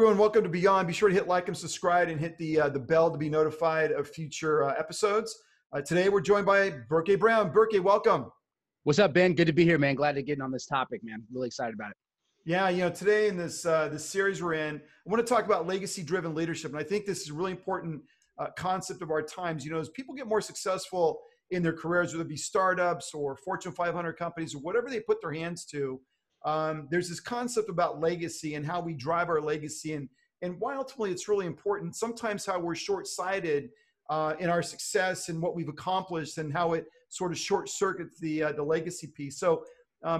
everyone, welcome to Beyond. Be sure to hit like and subscribe and hit the bell to be notified of future episodes. Today we're joined by Birke Brown. Birke, welcome. What's up, Ben? Good to be here, man. Glad to get on this topic, man. Really excited about it. Yeah, you know, today in this this series we're in, I want to talk about legacy-driven leadership, and I think this is a really important concept of our times. You know, as people get more successful in their careers, whether it be startups or Fortune 500 companies or whatever they put their hands to, there's this concept about legacy and how we drive our legacy and why ultimately it's really important, sometimes how we're short-sighted in our success and what we've accomplished and how it sort of short-circuits the legacy piece. So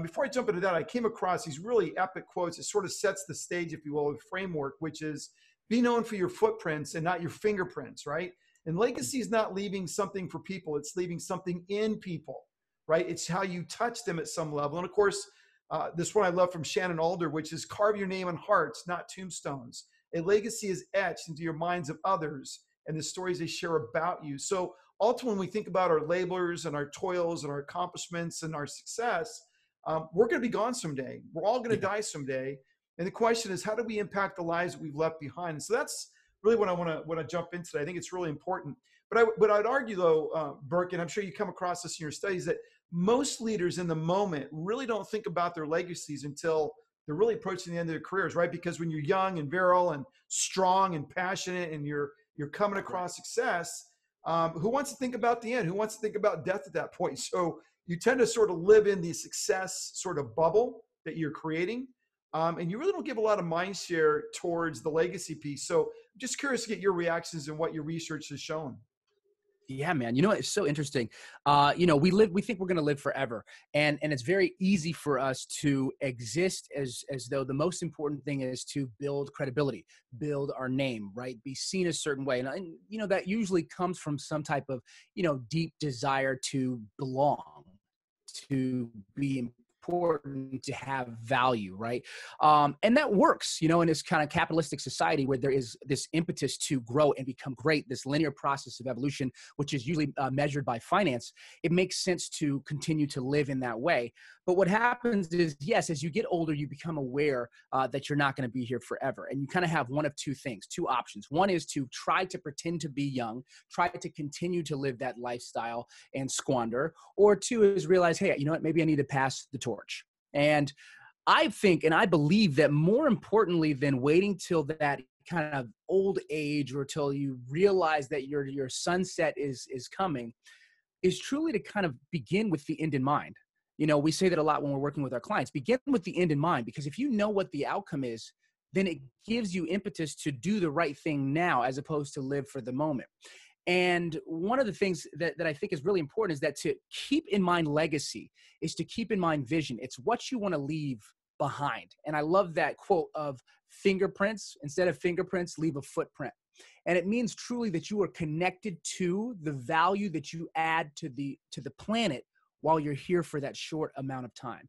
before I jump into that, I came across these really epic quotes. It sort of sets the stage, if you will, of a framework, which is be known for your footprints and not your fingerprints, right? And legacy is not leaving something for people. It's leaving something in people, right? It's how you touch them at some level. And of course, this one I love from Shannon Alder, which is carve your name on hearts, not tombstones. A legacy is etched into your minds of others and the stories they share about you. So ultimately, when we think about our labors and our toils and our accomplishments and our success, we're going to be gone someday. We're all going to die someday. And the question is, how do we impact the lives that we've left behind? And so that's really what I want to jump into today. I think it's really important. But I'd argue, though, Birke, and I'm sure you come across this in your studies, that most leaders in the moment really don't think about their legacies until they're really approaching the end of their careers, right? Because when you're young and virile and strong and passionate and you're coming across success, who wants to think about the end? Who wants to think about death at that point? So you tend to sort of live in the success sort of bubble that you're creating. And you really don't give a lot of mind share towards the legacy piece. So I'm just curious to get your reactions and what your research has shown. Yeah, man. You know, it's so interesting. You know, we think we're going to live forever. And it's very easy for us to exist as though the most important thing is to build credibility, build our name, right? Be seen a certain way. And you know, that usually comes from some type of, you know, deep desire to belong, to be important, to have value, right? And that works, you know, in this kind of capitalistic society where there is this impetus to grow and become great, this linear process of evolution, which is usually measured by finance. It makes sense to continue to live in that way. But what happens is, yes, as you get older, you become aware that you're not going to be here forever. And you kind of have one of two things, two options. One is to try to pretend to be young, try to continue to live that lifestyle and squander. Or two is realize, hey, you know what, maybe I need to pass the torch. And I think, and I believe that more importantly than waiting till that kind of old age or till you realize that your sunset is coming is truly to kind of begin with the end in mind. You know, we say that a lot when we're working with our clients, begin with the end in mind, because if you know what the outcome is, then it gives you impetus to do the right thing now, as opposed to live for the moment. And one of the things that I think is really important is that to keep in mind legacy is to keep in mind vision. It's what you want to leave behind. And I love that quote of fingerprints. Instead of fingerprints, leave a footprint. And it means truly that you are connected to the value that you add to the planet while you're here for that short amount of time.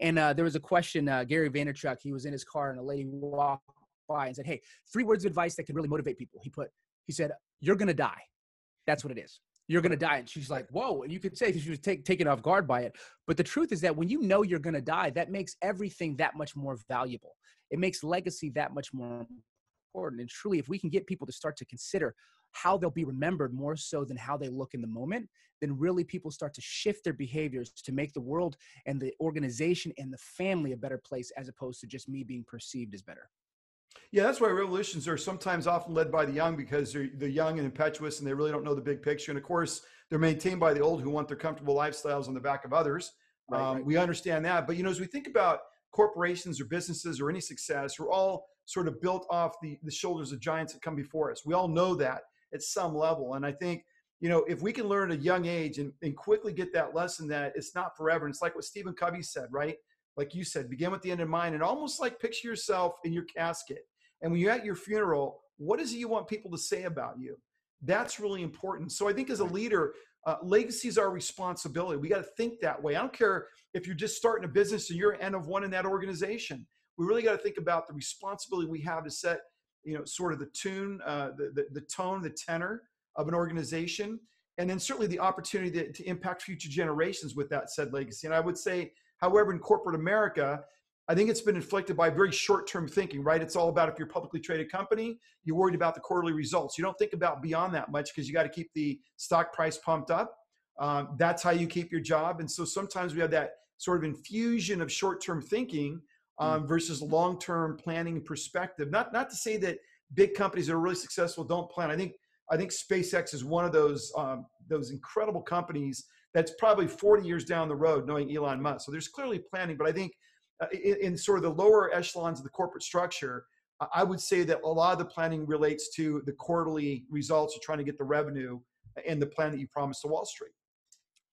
And there was a question, Gary Vaynerchuk, he was in his car and a lady walked by and said, hey, 3 words of advice that can really motivate people. He said, you're going to die. That's what it is. You're going to die. And she's like, whoa. And you could say she was taken off guard by it. But the truth is that when you know you're going to die, that makes everything that much more valuable. It makes legacy that much more important. And truly, if we can get people to start to consider how they'll be remembered more so than how they look in the moment, then really people start to shift their behaviors to make the world and the organization and the family a better place, as opposed to just me being perceived as better. Yeah, that's why revolutions are sometimes often led by the young, because they're young and impetuous and they really don't know the big picture. And of course, they're maintained by the old who want their comfortable lifestyles on the back of others. Right. We understand that. But, you know, as we think about corporations or businesses or any success, we're all sort of built off the shoulders of giants that come before us. We all know that at some level. And I think, you know, if we can learn at a young age and quickly get that lesson that it's not forever. And it's like what Stephen Covey said, right? Like you said, begin with the end in mind, and almost like picture yourself in your casket. And when you're at your funeral, what is it you want people to say about you? That's really important. So I think as a leader, legacy is our responsibility. We got to think that way. I don't care if you're just starting a business and you're N of one in that organization. We really got to think about the responsibility we have to set, you know, sort of the tune, the tone, the tenor of an organization, and then certainly the opportunity to impact future generations with that said legacy. And I would say, however, in corporate America, I think it's been inflicted by very short-term thinking, right? It's all about if you're a publicly traded company, you're worried about the quarterly results. You don't think about beyond that much because you got to keep the stock price pumped up. That's how you keep your job. And so sometimes we have that sort of infusion of short-term thinking versus long-term planning perspective. Not to say that big companies that are really successful don't plan. I think SpaceX is one of those incredible companies that's probably 40 years down the road, knowing Elon Musk. So there's clearly planning, but I think in sort of the lower echelons of the corporate structure, I would say that a lot of the planning relates to the quarterly results of trying to get the revenue and the plan that you promised to Wall Street.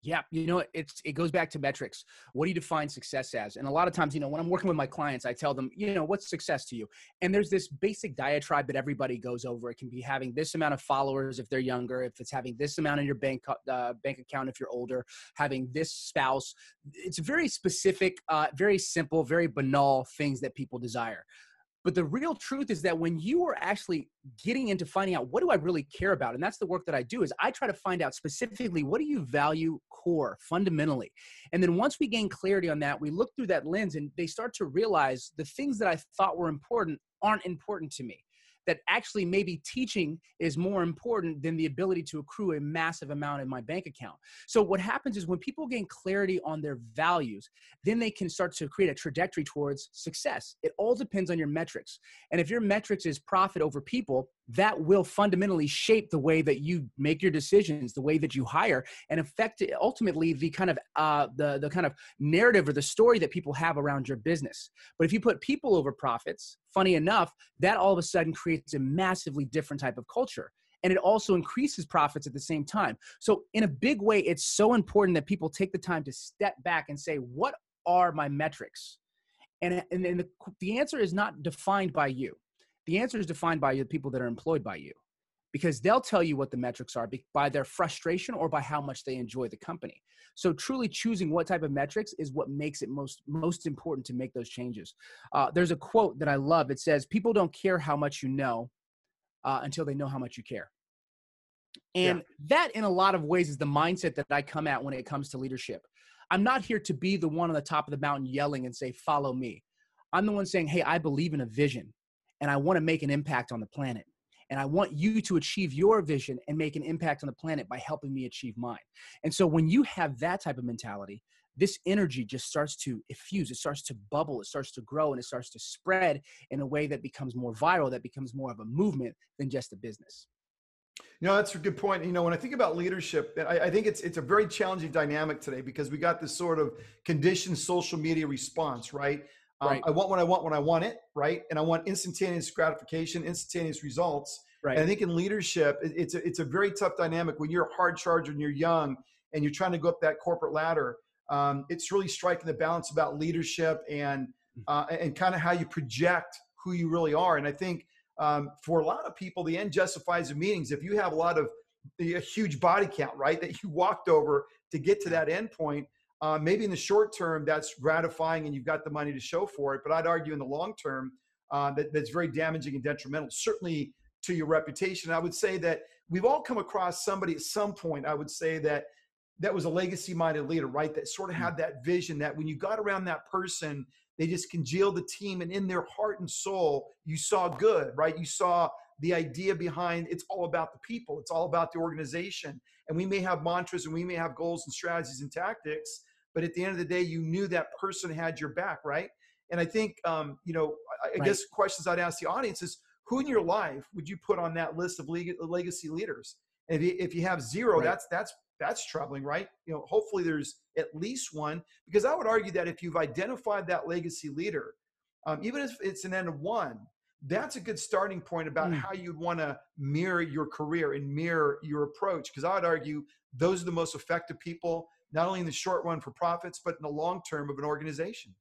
Yeah, you know, it goes back to metrics. What do you define success as? And a lot of times, you know, when I'm working with my clients, I tell them, you know, what's success to you? And there's this basic diatribe that everybody goes over. It can be having this amount of followers if they're younger, if it's having this amount in your bank account if you're older, having this spouse. It's very specific, very simple, very banal things that people desire. But the real truth is that when you are actually getting into finding out what do I really care about, and that's the work that I do, is I try to find out specifically what do you value core, fundamentally. And then once we gain clarity on that, we look through that lens and they start to realize the things that I thought were important aren't important to me. That actually maybe teaching is more important than the ability to accrue a massive amount in my bank account. So what happens is when people gain clarity on their values, then they can start to create a trajectory towards success. It all depends on your metrics. And if your metrics is profit over people, that will fundamentally shape the way that you make your decisions, the way that you hire, and affect ultimately the kind of the kind of narrative or the story that people have around your business. But if you put people over profits, funny enough, that all of a sudden creates a massively different type of culture. And it also increases profits at the same time. So in a big way, it's so important that people take the time to step back and say, what are my metrics? And the answer is not defined by you. The answer is defined by the people that are employed by you, because they'll tell you what the metrics are by their frustration or by how much they enjoy the company. So truly choosing what type of metrics is what makes it most important to make those changes. There's a quote that I love. It says, people don't care how much you know until they know how much you care. And that in a lot of ways is the mindset that I come at when it comes to leadership. I'm not here to be the one on the top of the mountain yelling and say, follow me. I'm the one saying, hey, I believe in a vision. And I want to make an impact on the planet. And I want you to achieve your vision and make an impact on the planet by helping me achieve mine. And so when you have that type of mentality, this energy just starts to effuse. It starts to bubble. It starts to grow. And it starts to spread in a way that becomes more viral, that becomes more of a movement than just a business. You know, that's a good point. You know, when I think about leadership, I think it's a very challenging dynamic today because we got this sort of conditioned social media response, right? I want what I want when I want it, right? And I want instantaneous gratification, instantaneous results. Right. And I think in leadership, it's a very tough dynamic when you're a hard charger and you're young and you're trying to go up that corporate ladder. It's really striking the balance about leadership and kind of how you project who you really are. And I think for a lot of people, the end justifies the means. If you have a huge body count, right, that you walked over to get to that end point, maybe in the short term, that's gratifying and you've got the money to show for it. But I'd argue in the long term, that's very damaging and detrimental, certainly to your reputation. I would say that we've all come across somebody at some point, I would say that was a legacy-minded leader, right? That sort of had that vision that when you got around that person, they just congealed the team. And in their heart and soul, you saw good, right? You saw the idea behind it's all about the people. It's all about the organization. And we may have mantras and we may have goals and strategies and tactics, but at the end of the day, you knew that person had your back, right? And I think, you know, I guess questions I'd ask the audience is, who in your life would you put on that list of legacy leaders? And if you have zero, that's troubling, right? You know, hopefully there's at least one, because I would argue that if you've identified that legacy leader, even if it's an N of one, that's a good starting point about how you'd want to mirror your career and mirror your approach. Because I would argue those are the most effective people, not only in the short run for profits, but in the long term of an organization.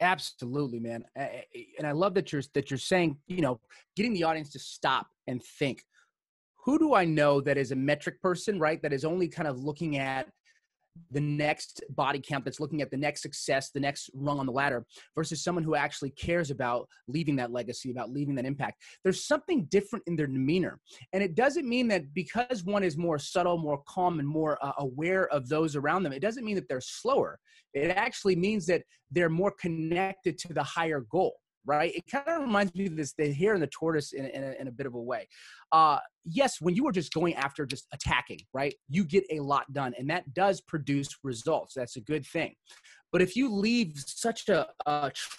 Absolutely, man. And I love that you're saying, you know, getting the audience to stop and think, who do I know that is a metric person, right? That is only kind of looking at the next body count, that's looking at the next success, the next rung on the ladder, versus someone who actually cares about leaving that legacy, about leaving that impact. There's something different in their demeanor. And it doesn't mean that because one is more subtle, more calm, and more aware of those around them, it doesn't mean that they're slower. It actually means that they're more connected to the higher goal, right? It kind of reminds me of this, the hare and the tortoise in a bit of a way. Yes, when you are just going after just attacking, right, you get a lot done, and that does produce results. That's a good thing. But if you leave such a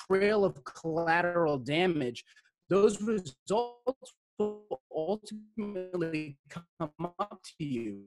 trail of collateral damage, those results will ultimately come up to you.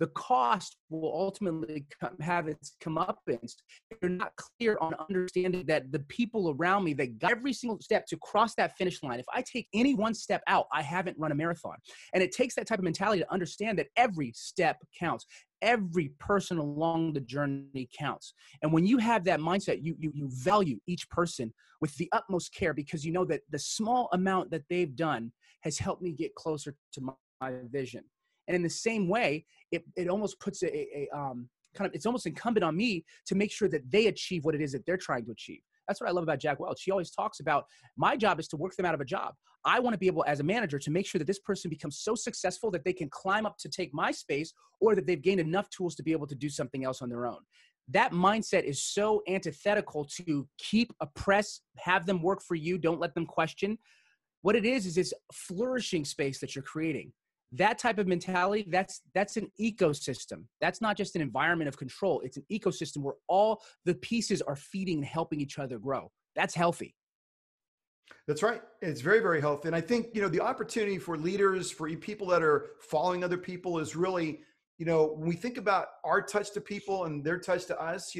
The cost will ultimately have its comeuppance. You're not clear on understanding that the people around me that got every single step to cross that finish line, if I take any one step out, I haven't run a marathon. And it takes that type of mentality to understand that every step counts. Every person along the journey counts. And when you have that mindset, you value each person with the utmost care, because you know that the small amount that they've done has helped me get closer to my vision. And in the same way, it almost puts it's almost incumbent on me to make sure that they achieve what it is that they're trying to achieve. That's what I love about Jack Welch. She always talks about, my job is to work them out of a job. I want to be able, as a manager, to make sure that this person becomes so successful that they can climb up to take my space, or that they've gained enough tools to be able to do something else on their own. That mindset is so antithetical to keep, oppress, have them work for you, don't let them question. What it is this flourishing space that you're creating. That type of mentality, that's an ecosystem. That's not just an environment of control. It's an ecosystem where all the pieces are feeding and helping each other grow. That's healthy. That's right. It's very, very healthy. And I think, the opportunity for leaders, for people that are following other people is really, when we think about our touch to people and their touch to us,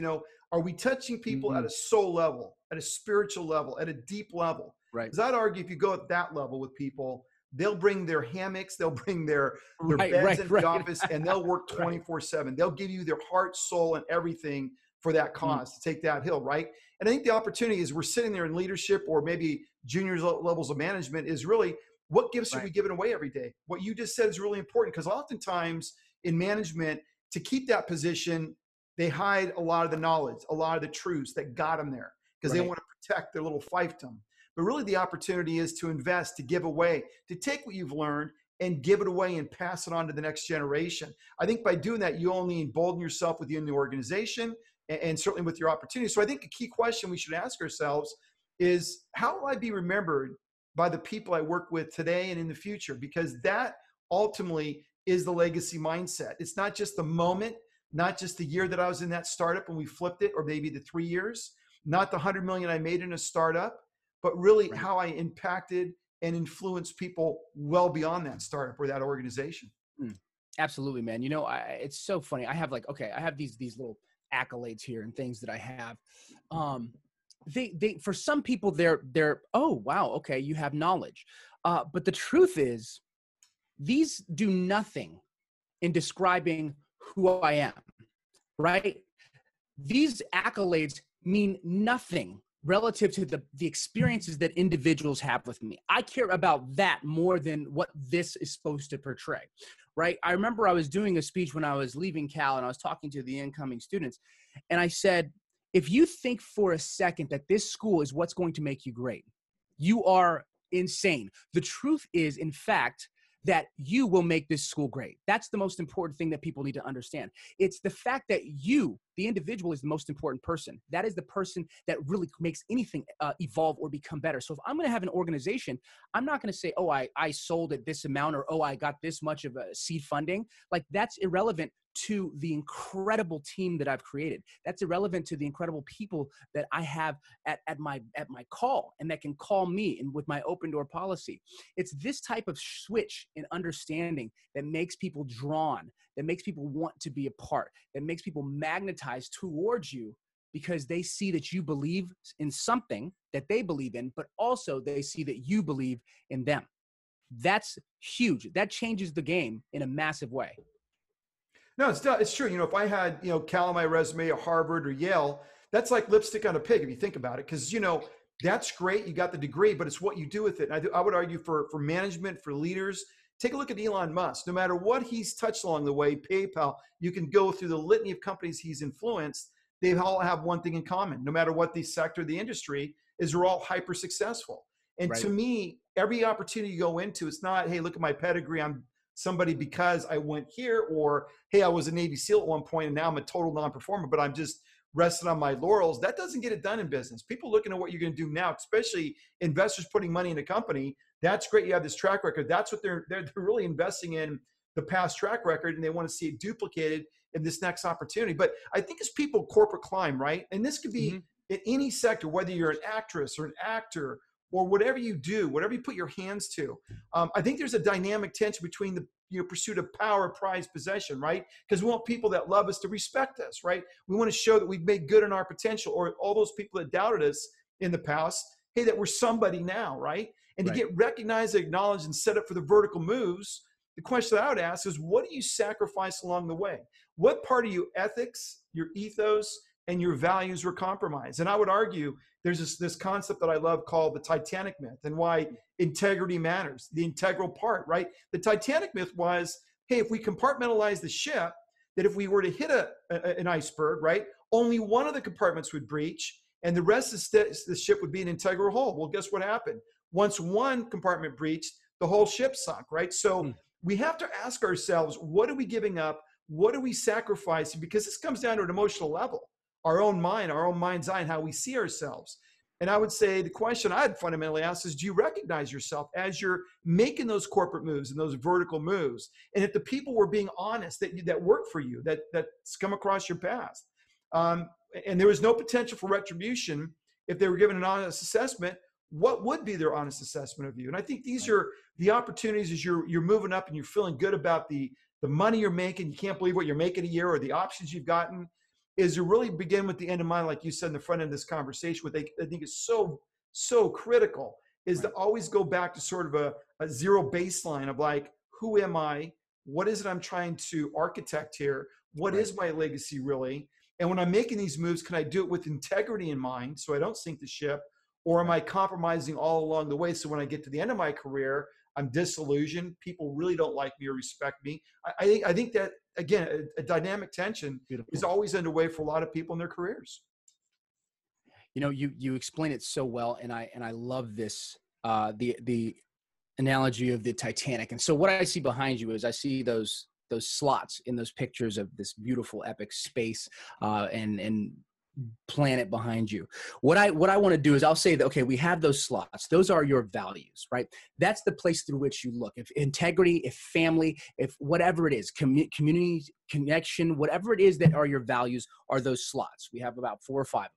are we touching people at a soul level, at a spiritual level, at a deep level? Right. Because I'd argue if you go at that level with people, they'll bring their hammocks, they'll bring their beds into the office, and they'll work 24/7. They'll give you their heart, soul, and everything for that cause to take that hill, right? And I think the opportunity is we're sitting there in leadership or maybe junior levels of management is really what gifts are we giving away every day? What you just said is really important, because oftentimes in management, to keep that position, they hide a lot of the knowledge, a lot of the truths that got them there, because they want to protect their little fiefdom. But really the opportunity is to invest, to give away, to take what you've learned and give it away and pass it on to the next generation. I think by doing that, you only embolden yourself within the organization and certainly with your opportunity. So I think a key question we should ask ourselves is, how will I be remembered by the people I work with today and in the future? Because that ultimately is the legacy mindset. It's not just the moment, not just the year that I was in that startup and we flipped it, or maybe the 3 years, not the $100 million I made in a startup, but really how I impacted and influenced people well beyond that startup or that organization. Absolutely, man. It's so funny. I have I have these little accolades here and things that I have. They for some people they're, oh, wow. Okay. You have knowledge. But the truth is these do nothing in describing who I am, right? These accolades mean nothing relative to the experiences that individuals have with me. I care about that more than what this is supposed to portray, right? I remember I was doing a speech when I was leaving Cal, and I was talking to the incoming students, and I said, if you think for a second that this school is what's going to make you great, you are insane. The truth is, in fact, that you will make this school great. That's the most important thing that people need to understand. It's the fact that you, the individual, is the most important person. That is the person that really makes anything evolve or become better. So if I'm gonna have an organization, I'm not gonna say, oh, I sold at this amount, or oh, I got this much of a seed funding. Like, that's irrelevant to the incredible team that I've created. That's irrelevant to the incredible people that I have at my call, and that can call me, and with my open door policy. It's this type of switch in understanding that makes people drawn, that makes people want to be a part, that makes people magnetized towards you, because they see that you believe in something that they believe in, but also they see that you believe in them. That's huge. That changes the game in a massive way. No, it's true. If I had, Cal on my resume, or Harvard or Yale, that's like lipstick on a pig if you think about it. Because, that's great. You got the degree, but it's what you do with it. And I would argue for management, for leaders, Take a look at Elon Musk. No matter what he's touched along the way, PayPal, you can go through the litany of companies he's influenced. They all have one thing in common. No matter what the sector, the industry is, they're all hyper successful. And right. To me, every opportunity you go into, it's not, hey, look at my pedigree. I'm somebody because I went here, or, hey, I was a Navy SEAL at one point and now I'm a total non-performer, but I'm just resting on my laurels. That doesn't get it done in business. People looking at what you're going to do now, especially investors putting money in a company. That's great. You have this track record. That's what they're really investing in, the past track record, and they want to see it duplicated in this next opportunity. But I think as people corporate climb, right? And this could be in any sector, whether you're an actress or an actor or whatever you do, whatever you put your hands to. I think there's a dynamic tension between the pursuit of power, prize, possession, right? Because we want people that love us to respect us, right? We want to show that we've made good on our potential, or all those people that doubted us in the past, hey, that we're somebody now, right? And to get recognized, acknowledged, and set up for the vertical moves, the question that I would ask is, what do you sacrifice along the way? What part of your ethics, your ethos, and your values were compromised? And I would argue there's this concept that I love called the Titanic myth, and why integrity matters, the integral part, right? The Titanic myth was, hey, if we compartmentalize the ship, that if we were to hit an iceberg, right, only one of the compartments would breach and the rest of the ship would be an integral whole. Well, guess what happened? Once one compartment breached, the whole ship sunk, right? So we have to ask ourselves, what are we giving up? What are we sacrificing? Because this comes down to an emotional level, our own mind, our own mind's eye, and how we see ourselves. And I would say the question I'd fundamentally ask is, do you recognize yourself as you're making those corporate moves and those vertical moves? And if the people were being honest that work for you, that's come across your past, and there was no potential for retribution, if they were given an honest assessment, what would be their honest assessment of you? And I think these are the opportunities as you're moving up and you're feeling good about the money you're making. You can't believe what you're making a year, or the options you've gotten. Is to really begin with the end in mind, like you said in the front end of this conversation, what I think is so critical is to always go back to sort of a zero baseline of like, who am I? What is it I'm trying to architect here? What is my legacy really? And when I'm making these moves, can I do it with integrity in mind so I don't sink the ship? Or am I compromising all along the way so when I get to the end of my career, I'm disillusioned, people really don't like me or respect me? I think that, again, a dynamic tension is always underway for a lot of people in their careers. You know, you explain it so well, and I love this, the analogy of the Titanic. And so what I see behind you is I see those slots in those pictures of this beautiful epic space and planet behind you. What I want to do is I'll say that, okay, we have those slots. Those are your values, right? That's the place through which you look. If integrity, if family, if whatever it is, community, connection, whatever it is that are your values are those slots. We have about 4 or 5 of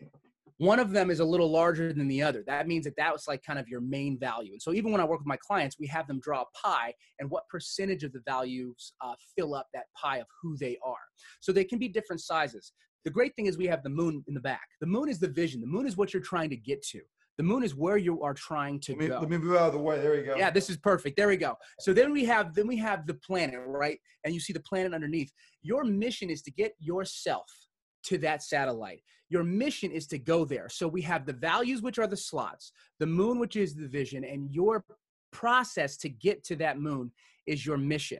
them. One of them is a little larger than the other. That means that was like kind of your main value. And so even when I work with my clients, we have them draw a pie and what percentage of the values fill up that pie of who they are. So they can be different sizes. The great thing is we have the moon in the back. The moon is the vision. The moon is what you're trying to get to. The moon is where you are trying to go. Let me move out of the way. There we go. Yeah, this is perfect. There we go. So then we have the planet, right? And you see the planet underneath. Your mission is to get yourself to that satellite. Your mission is to go there. So we have the values, which are the slots, the moon, which is the vision, and your process to get to that moon is your mission.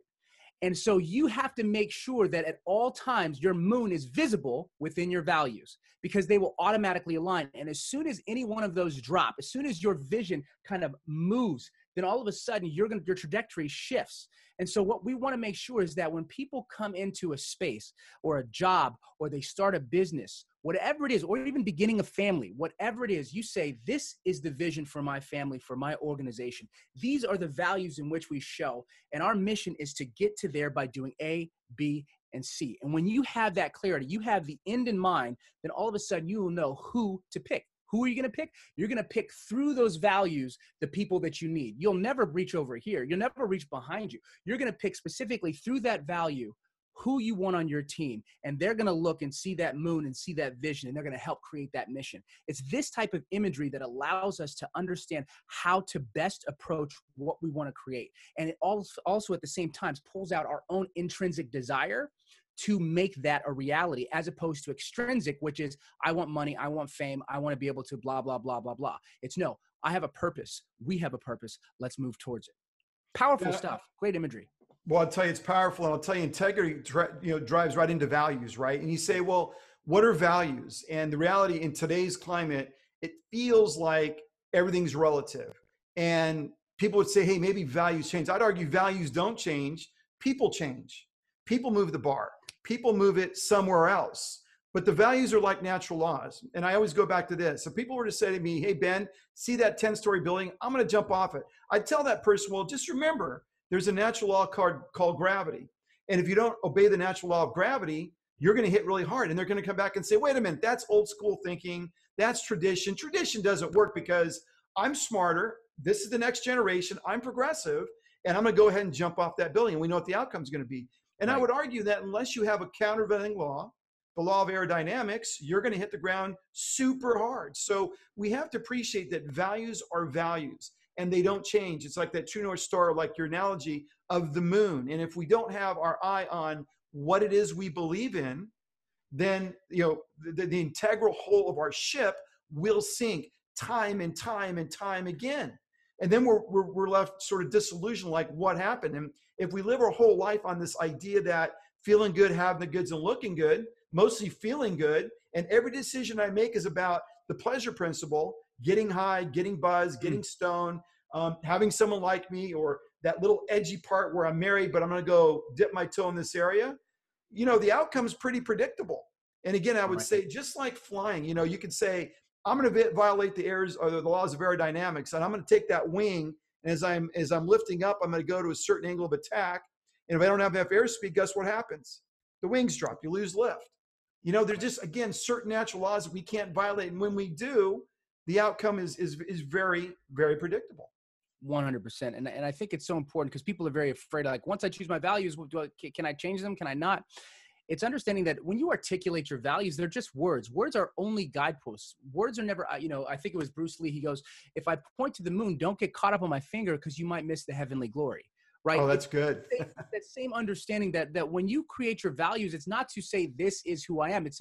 And so you have to make sure that at all times your moon is visible within your values, because they will automatically align. And as soon as any one of those drop, as soon as your vision kind of moves, then all of a sudden your trajectory shifts. And so what we want to make sure is that when people come into a space or a job, or they start a business, whatever it is, or even beginning a family, whatever it is, you say, this is the vision for my family, for my organization. These are the values in which we show. And our mission is to get to there by doing A, B, and C. And when you have that clarity, you have the end in mind, then all of a sudden you will know who to pick. Who are you going to pick? You're going to pick through those values the people that you need. You'll never reach over here. You'll never reach behind you. You're going to pick specifically through that value who you want on your team. And they're going to look and see that moon and see that vision, and they're going to help create that mission. It's this type of imagery that allows us to understand how to best approach what we want to create. And it also at the same time pulls out our own intrinsic desire to make that a reality, as opposed to extrinsic, which is, I want money, I want fame, I want to be able to blah, blah, blah, blah, blah. It's no, I have a purpose. We have a purpose. Let's move towards it. Powerful stuff. Great imagery. Well, I'll tell you, it's powerful. And I'll tell you, integrity, you know, drives right into values, right? And you say, well, what are values? And the reality in today's climate, it feels like everything's relative. And people would say, hey, maybe values change. I'd argue values don't change. People change. People move the bar. People move it somewhere else. But the values are like natural laws. And I always go back to this. If people were to say to me, hey, Ben, see that 10-story building? I'm going to jump off it. I'd tell that person, well, just remember, there's a natural law called gravity. And if you don't obey the natural law of gravity, you're going to hit really hard. And they're going to come back and say, wait a minute, that's old school thinking. That's tradition. Tradition doesn't work because I'm smarter. This is the next generation. I'm progressive. And I'm going to go ahead and jump off that building. And we know what the outcome is going to be. And right. I would argue that unless you have a countervailing law, the law of aerodynamics, you're going to hit the ground super hard. So we have to appreciate that values are values. And they don't change. It's like that true North Star, like your analogy of the moon. And if we don't have our eye on what it is we believe in, then you know the integral whole of our ship will sink time and time and time again. And then we're left sort of disillusioned, like what happened? And if we live our whole life on this idea that feeling good, having the goods, and looking good, mostly feeling good, and every decision I make is about the pleasure principle, getting high, getting buzzed, getting stoned, having someone like me, or that little edgy part where I'm married, but I'm going to go dip my toe in this area. You know, the outcome's pretty predictable. And again, I would say just like flying, you know, you could say, I'm going to violate the errors or the laws of aerodynamics. And I'm going to take that wing. And as I'm lifting up, I'm going to go to a certain angle of attack. And if I don't have enough airspeed, guess what happens? The wings drop, you lose lift. You know, there's just, again, certain natural laws that we can't violate. And when we do, the outcome is very, very predictable. 100%. And I think it's so important because people are very afraid. Like, once I choose my values, can I change them? Can I not? It's understanding that when you articulate your values, they're just words. Words are only guideposts. Words are never, you know, I think it was Bruce Lee. He goes, if I point to the moon, don't get caught up on my finger because you might miss the heavenly glory. Right? Oh, that's good. That same understanding that when you create your values, it's not to say this is who I am. It's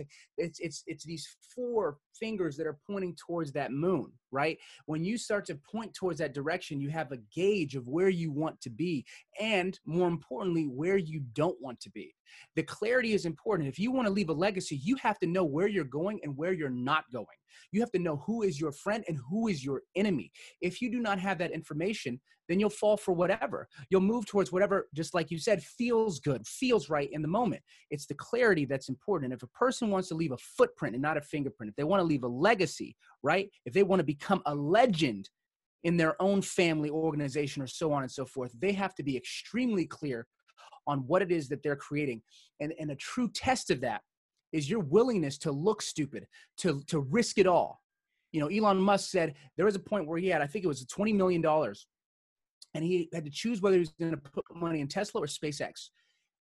these four fingers that are pointing towards that moon, right? When you start to point towards that direction, you have a gauge of where you want to be and, more importantly, where you don't want to be. The clarity is important. If you want to leave a legacy, you have to know where you're going and where you're not going. You have to know who is your friend and who is your enemy. If you do not have that information, then you'll fall for whatever. You'll move towards whatever, just like you said, feels good, feels right in the moment. It's the clarity that's important. And if a person wants to leave a footprint and not a fingerprint, if they want to leave a legacy, right? If they want to become a legend in their own family, organization, or so on and so forth, they have to be extremely clear on what it is that they're creating. And a true test of that is your willingness to look stupid, to risk it all. You know, Elon Musk said there was a point where he had, I think it was $20 million, and he had to choose whether he was going to put money in Tesla or SpaceX.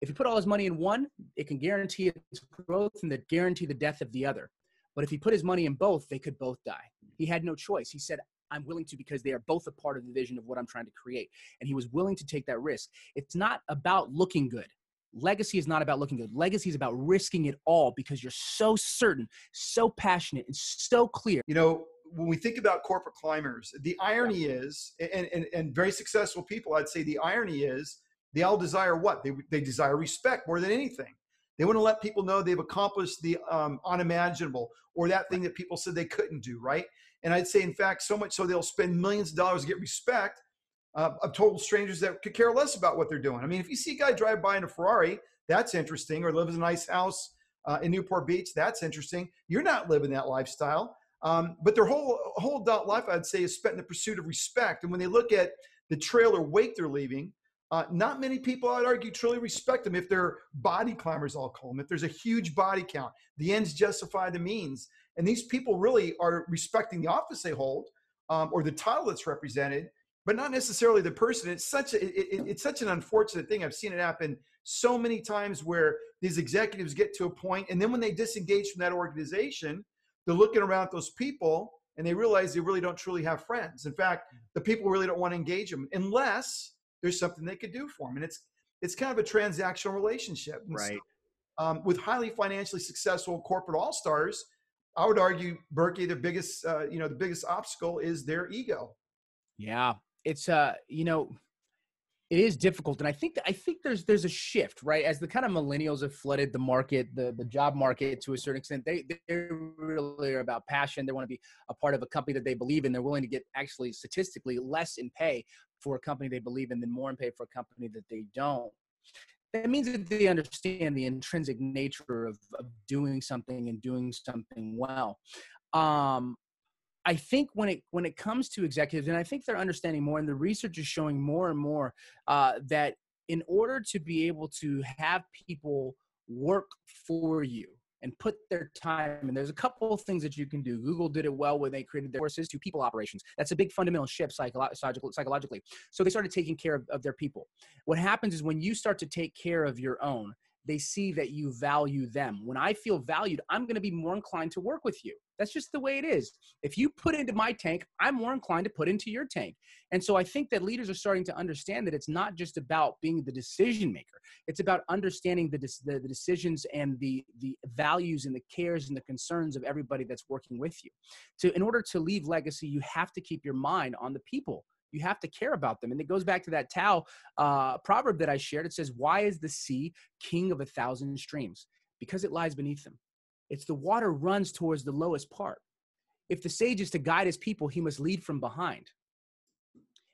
If you put all his money in one, it can guarantee its growth and that guarantee the death of the other. But if he put his money in both, they could both die. He had no choice. He said, I'm willing to because they are both a part of the vision of what I'm trying to create. And he was willing to take that risk. It's not about looking good. Legacy is not about looking good. Legacy is about risking it all because you're so certain, so passionate, and so clear. You know, when we think about corporate climbers, the irony is, and very successful people, I'd say the irony is they all desire what? They desire respect more than anything. They want to let people know they've accomplished the unimaginable or that thing that people said they couldn't do, right? And I'd say, in fact, so much so they'll spend millions of dollars to get respect of total strangers that could care less about what they're doing. I mean, if you see a guy drive by in a Ferrari, that's interesting, or lives in a nice house in Newport Beach, that's interesting. You're not living that lifestyle. But their whole adult life, I'd say, is spent in the pursuit of respect. And when they look at the trail or wake they're leaving, not many people, I'd argue, truly respect them if they're body climbers, I'll call them. If there's a huge body count, the ends justify the means. And these people really are respecting the office they hold or the title that's represented, but not necessarily the person. It's such an unfortunate thing. I've seen it happen so many times where these executives get to a point, and then when they disengage from that organization, they're looking around at those people, and they realize they really don't truly have friends. In fact, the people really don't want to engage them unless there's something they could do for them. And it's kind of a transactional relationship. Right. So, with highly financially successful corporate all-stars, I would argue, Birke, the biggest obstacle is their ego. Yeah. It's, you know, It is difficult, and I think there's a shift, right? As the kind of millennials have flooded the market, the job market to a certain extent, they really are about passion. They want to be a part of a company that they believe in. They're willing to get actually statistically less in pay for a company they believe in than more in pay for a company that they don't. That means that they understand the intrinsic nature of doing something and doing something well. I think when it comes to executives, and I think they're understanding more, and the research is showing more and more that in order to be able to have people work for you and put their time, and there's a couple of things that you can do. Google did it well when they created their courses to people operations. That's a big fundamental shift psychologically. So they started taking care of their people. What happens is when you start to take care of your own, they see that you value them. When I feel valued, I'm going to be more inclined to work with you. That's just the way it is. If you put into my tank, I'm more inclined to put into your tank. And so I think that leaders are starting to understand that it's not just about being the decision maker. It's about understanding the decisions and the values and the cares and the concerns of everybody that's working with you. So in order to leave legacy, you have to keep your mind on the people. You have to care about them. And it goes back to that Tao proverb that I shared. It says, why is the sea king of 1,000 streams? Because it lies beneath them. It's the water runs towards the lowest part. If the sage is to guide his people, he must lead from behind.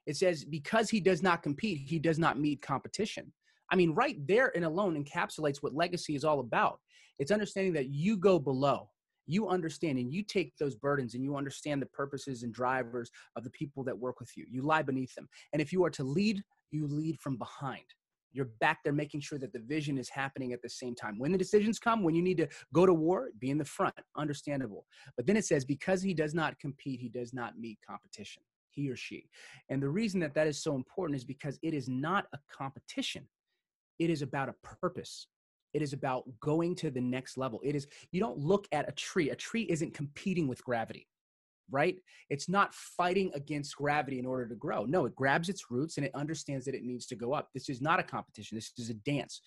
It says, because he does not compete, he does not meet competition. I mean, right there and alone encapsulates what legacy is all about. It's understanding that you go below. You understand and you take those burdens and you understand the purposes and drivers of the people that work with you. You lie beneath them. And if you are to lead, you lead from behind. You're back there making sure that the vision is happening at the same time. When the decisions come, when you need to go to war, be in the front, understandable. But then it says, because he does not compete, he does not meet competition, he or she. And the reason that that is so important is because it is not a competition. It is about a purpose. It is about going to the next level. It is, you don't look at a tree. A tree isn't competing with gravity, right? It's not fighting against gravity in order to grow. No, it grabs its roots and it understands that it needs to go up. This is not a competition. This is a dance.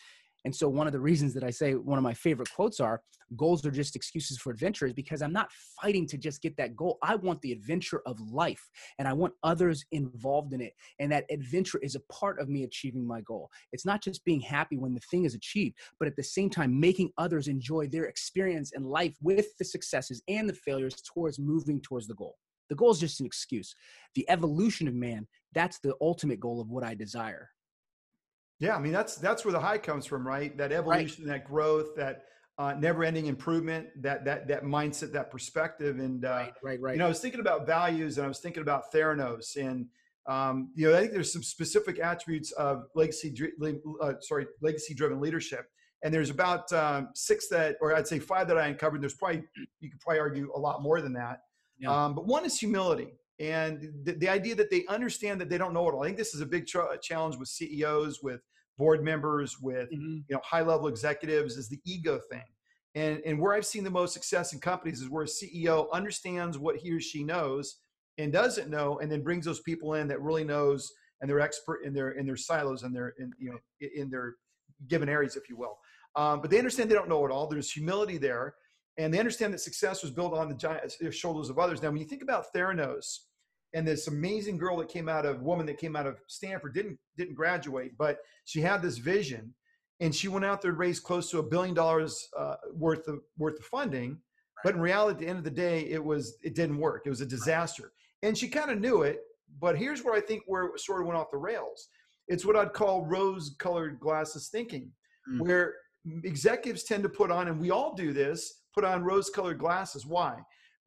And so one of the reasons that I say one of my favorite quotes are, goals are just excuses for adventure, is because I'm not fighting to just get that goal. I want the adventure of life, and I want others involved in it. And that adventure is a part of me achieving my goal. It's not just being happy when the thing is achieved, but at the same time, making others enjoy their experience in life with the successes and the failures towards moving towards the goal. The goal is just an excuse. The evolution of man, that's the ultimate goal of what I desire. Yeah, I mean, that's where the high comes from, right? That evolution, right. That growth, that never-ending improvement, that mindset, that perspective. And, right. You know, I was thinking about values, and I was thinking about Theranos. And, you know, I think there's some specific attributes of legacy-driven leadership. And there's about six that, or I'd say five that I uncovered. There's probably, you could probably argue a lot more than that. Yeah. But one is humility. And the idea that they understand that they don't know it all. I think this is a big challenge with CEOs, with board members, with you know, high-level executives, is the ego thing. And where I've seen the most success in companies is where a CEO understands what he or she knows and doesn't know, and then brings those people in that really knows, and they're expert in their silos and in their given areas, if you will. But they understand they don't know it all. There's humility there. And they understand that success was built on the shoulders of others. Now, when you think about Theranos and this amazing girl that woman that came out of Stanford, didn't graduate, but she had this vision, and she went out there and raised close to $1 billion worth of funding. But in reality, at the end of the day, it didn't work. It was a disaster. And she kind of knew it, but here's where I think where it sort of went off the rails. It's what I'd call rose-colored glasses thinking, where executives tend to put on, and we all do this, put on rose-colored glasses. Why?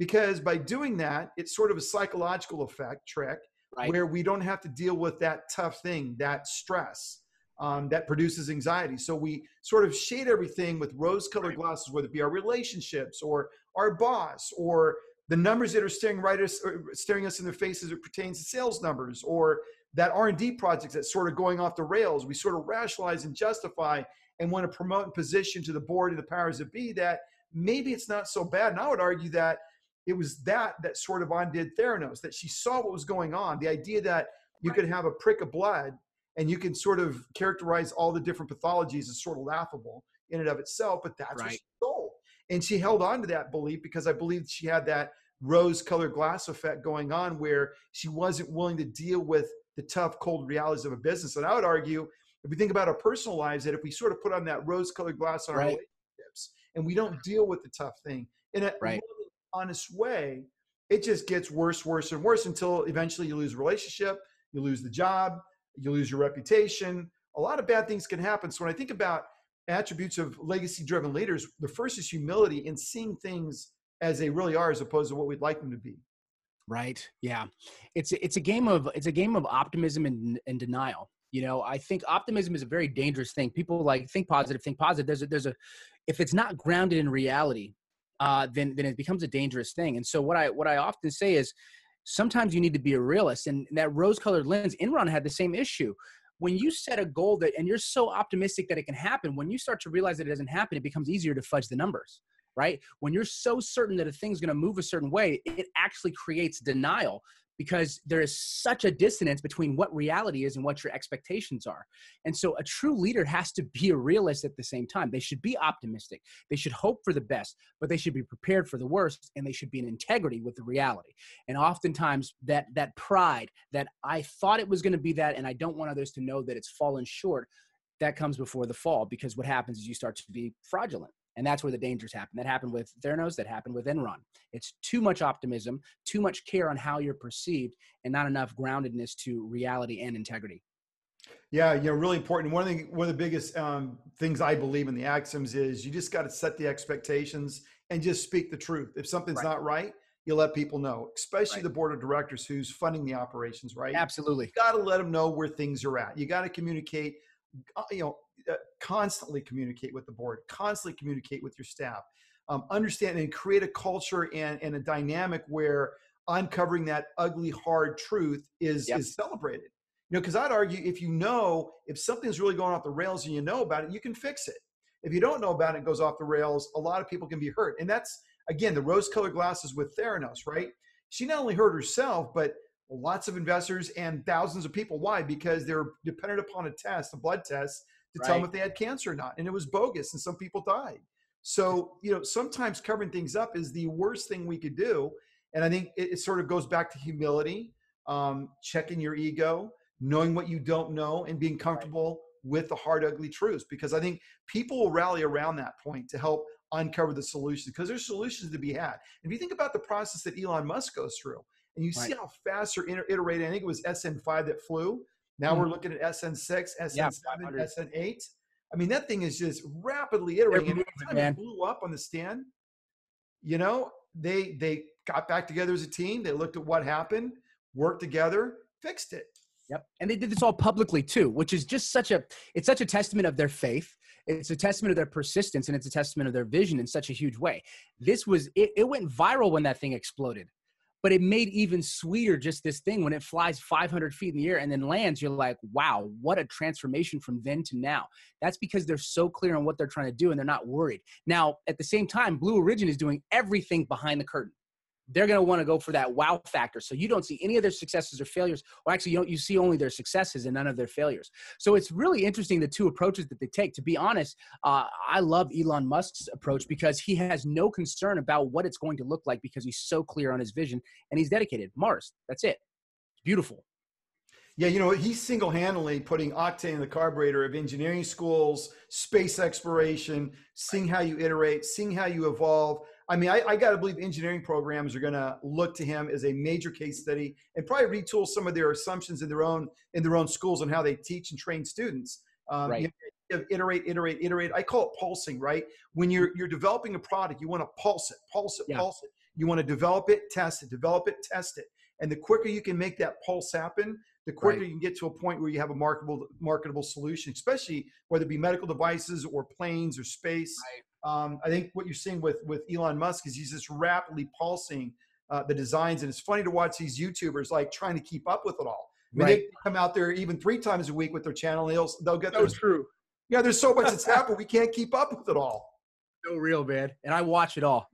Because by doing that, it's sort of a psychological effect trick, right, where we don't have to deal with that tough thing, that stress that produces anxiety. So we sort of shade everything with rose-colored glasses, whether it be our relationships or our boss or the numbers that are staring us in their face as it pertains to sales numbers or that R&D projects that's sort of going off the rails. We sort of rationalize and justify and want to promote and position to the board and the powers that be that maybe it's not so bad. And I would argue that it was that sort of undid Theranos, that she saw what was going on. The idea that you could have a prick of blood and you can sort of characterize all the different pathologies as sort of laughable in and of itself, but that's what she sold. And she held on to that belief because I believe she had that rose-colored glass effect going on where she wasn't willing to deal with the tough, cold realities of a business. And I would argue, if we think about our personal lives, that if we sort of put on that rose-colored glass on our relationships and we don't deal with the tough thing in an honest way, it just gets worse, worse, and worse until eventually you lose a relationship, you lose the job, you lose your reputation. A lot of bad things can happen. So when I think about attributes of legacy-driven leaders, the first is humility and seeing things as they really are, as opposed to what we'd like them to be. Right. Yeah. It's a game of optimism and denial. You know, I think optimism is a very dangerous thing. People like think positive, think positive. There's a, if it's not grounded in reality, then it becomes a dangerous thing. And so what I often say is sometimes you need to be a realist, and that rose-colored lens. Enron had the same issue. When you set a goal and you're so optimistic that it can happen, when you start to realize that it doesn't happen, it becomes easier to fudge the numbers, right? When you're so certain that a thing's going to move a certain way, it actually creates denial because there is such a dissonance between what reality is and what your expectations are. And so a true leader has to be a realist at the same time. They should be optimistic. They should hope for the best, but they should be prepared for the worst, and they should be in integrity with the reality. And oftentimes that pride that I thought it was going to be that, and I don't want others to know that it's fallen short, that comes before the fall, because what happens is you start to be fraudulent. And that's where the dangers happen. That happened with Theranos, that happened with Enron. It's too much optimism, too much care on how you're perceived, and not enough groundedness to reality and integrity. Yeah, you know, really important. One of the biggest things I believe in the axioms is you just got to set the expectations and just speak the truth. If something's not right, you let people know, especially the board of directors who's funding the operations, right? Absolutely. You got to let them know where things are at. You got to communicate, you know, constantly communicate with the board, constantly communicate with your staff, understand and create a culture and a dynamic where uncovering that ugly, hard truth is celebrated. You know, because I'd argue if something's really going off the rails and you know about it, you can fix it. If you don't know about it, it goes off the rails. A lot of people can be hurt. And that's, again, the rose-colored glasses with Theranos, right? She not only hurt herself, but lots of investors and thousands of people. Why? Because they're dependent upon a blood test, to tell them if they had cancer or not. And it was bogus, and some people died. So, you know, sometimes covering things up is the worst thing we could do. And I think it sort of goes back to humility, checking your ego, knowing what you don't know, and being comfortable with the hard, ugly truths. Because I think people will rally around that point to help uncover the solutions, because there's solutions to be had. If you think about the process that Elon Musk goes through, and you see how fast they're iterating. I think it was SN5 that flew. Now we're looking at SN6, SN7, SN8. I mean, that thing is just rapidly iterating. And every time it blew up on the stand, you know, they got back together as a team. They looked at what happened, worked together, fixed it. Yep. And they did this all publicly too, which is just it's such a testament of their faith. It's a testament of their persistence, and it's a testament of their vision in such a huge way. It went viral when that thing exploded. But it made even sweeter just this thing when it flies 500 feet in the air and then lands. You're like, wow, what a transformation from then to now. That's because they're so clear on what they're trying to do and they're not worried. Now, at the same time, Blue Origin is doing everything behind the curtain. They're going to want to go for that wow factor. So you don't see any of their successes or failures, or actually you see only their successes and none of their failures. So it's really interesting, the two approaches that they take. To be honest, I love Elon Musk's approach because he has no concern about what it's going to look like because he's so clear on his vision and he's dedicated. Mars, that's it. It's beautiful. Yeah, you know, he's single-handedly putting octane in the carburetor of engineering schools, space exploration, seeing how you iterate, seeing how you evolve. I mean, I got to believe engineering programs are going to look to him as a major case study and probably retool some of their assumptions in their own schools on how they teach and train students. You know, iterate. I call it pulsing, right? When you're developing a product, you want to pulse it. You want to develop it, test it, develop it, test it. And the quicker you can make that pulse happen, the quicker you can get to a point where you have a marketable solution, especially whether it be medical devices or planes or space. I think what you're seeing with Elon Musk is he's just rapidly pulsing the designs. And it's funny to watch these YouTubers like trying to keep up with it all. I mean, they come out there even 3 times a week with their channel. And they'll get those. True. Yeah, there's so much that's happened. We can't keep up with it all. So real, man. And I watch it all.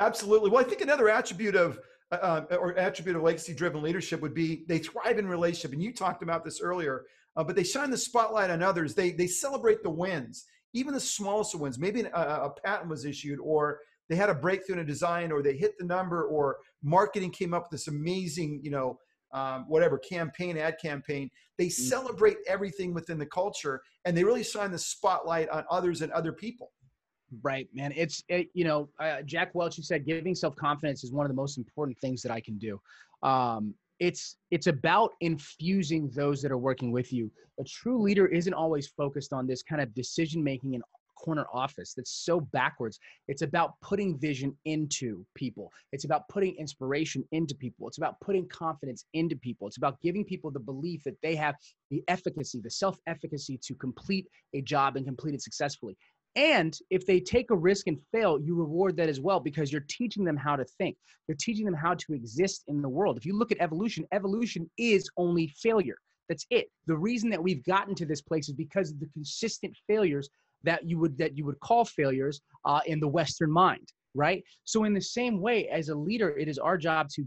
Absolutely. Well, I think another attribute of legacy-driven leadership would be they thrive in relationship. And you talked about this earlier, but they shine the spotlight on others. They celebrate the wins. Even the smallest of wins, maybe a patent was issued, or they had a breakthrough in a design, or they hit the number, or marketing came up with this amazing, you know, whatever, campaign, ad campaign. They celebrate everything within the culture, and they really shine the spotlight on others and other people. Right, man. Jack Welch, who said, giving self-confidence is one of the most important things that I can do. It's about infusing those that are working with you. A true leader isn't always focused on this kind of decision-making and corner office. That's so backwards. It's about putting vision into people. It's about putting inspiration into people. It's about putting confidence into people. It's about giving people the belief that they have the efficacy, the self-efficacy to complete a job and complete it successfully. And if they take a risk and fail, you reward that as well, because you're teaching them how to think. You're teaching them how to exist in the world. If you look at evolution, evolution is only failure. That's it. The reason that we've gotten to this place is because of the consistent failures that you would call failures in the Western mind, right? So in the same way, as a leader, it is our job to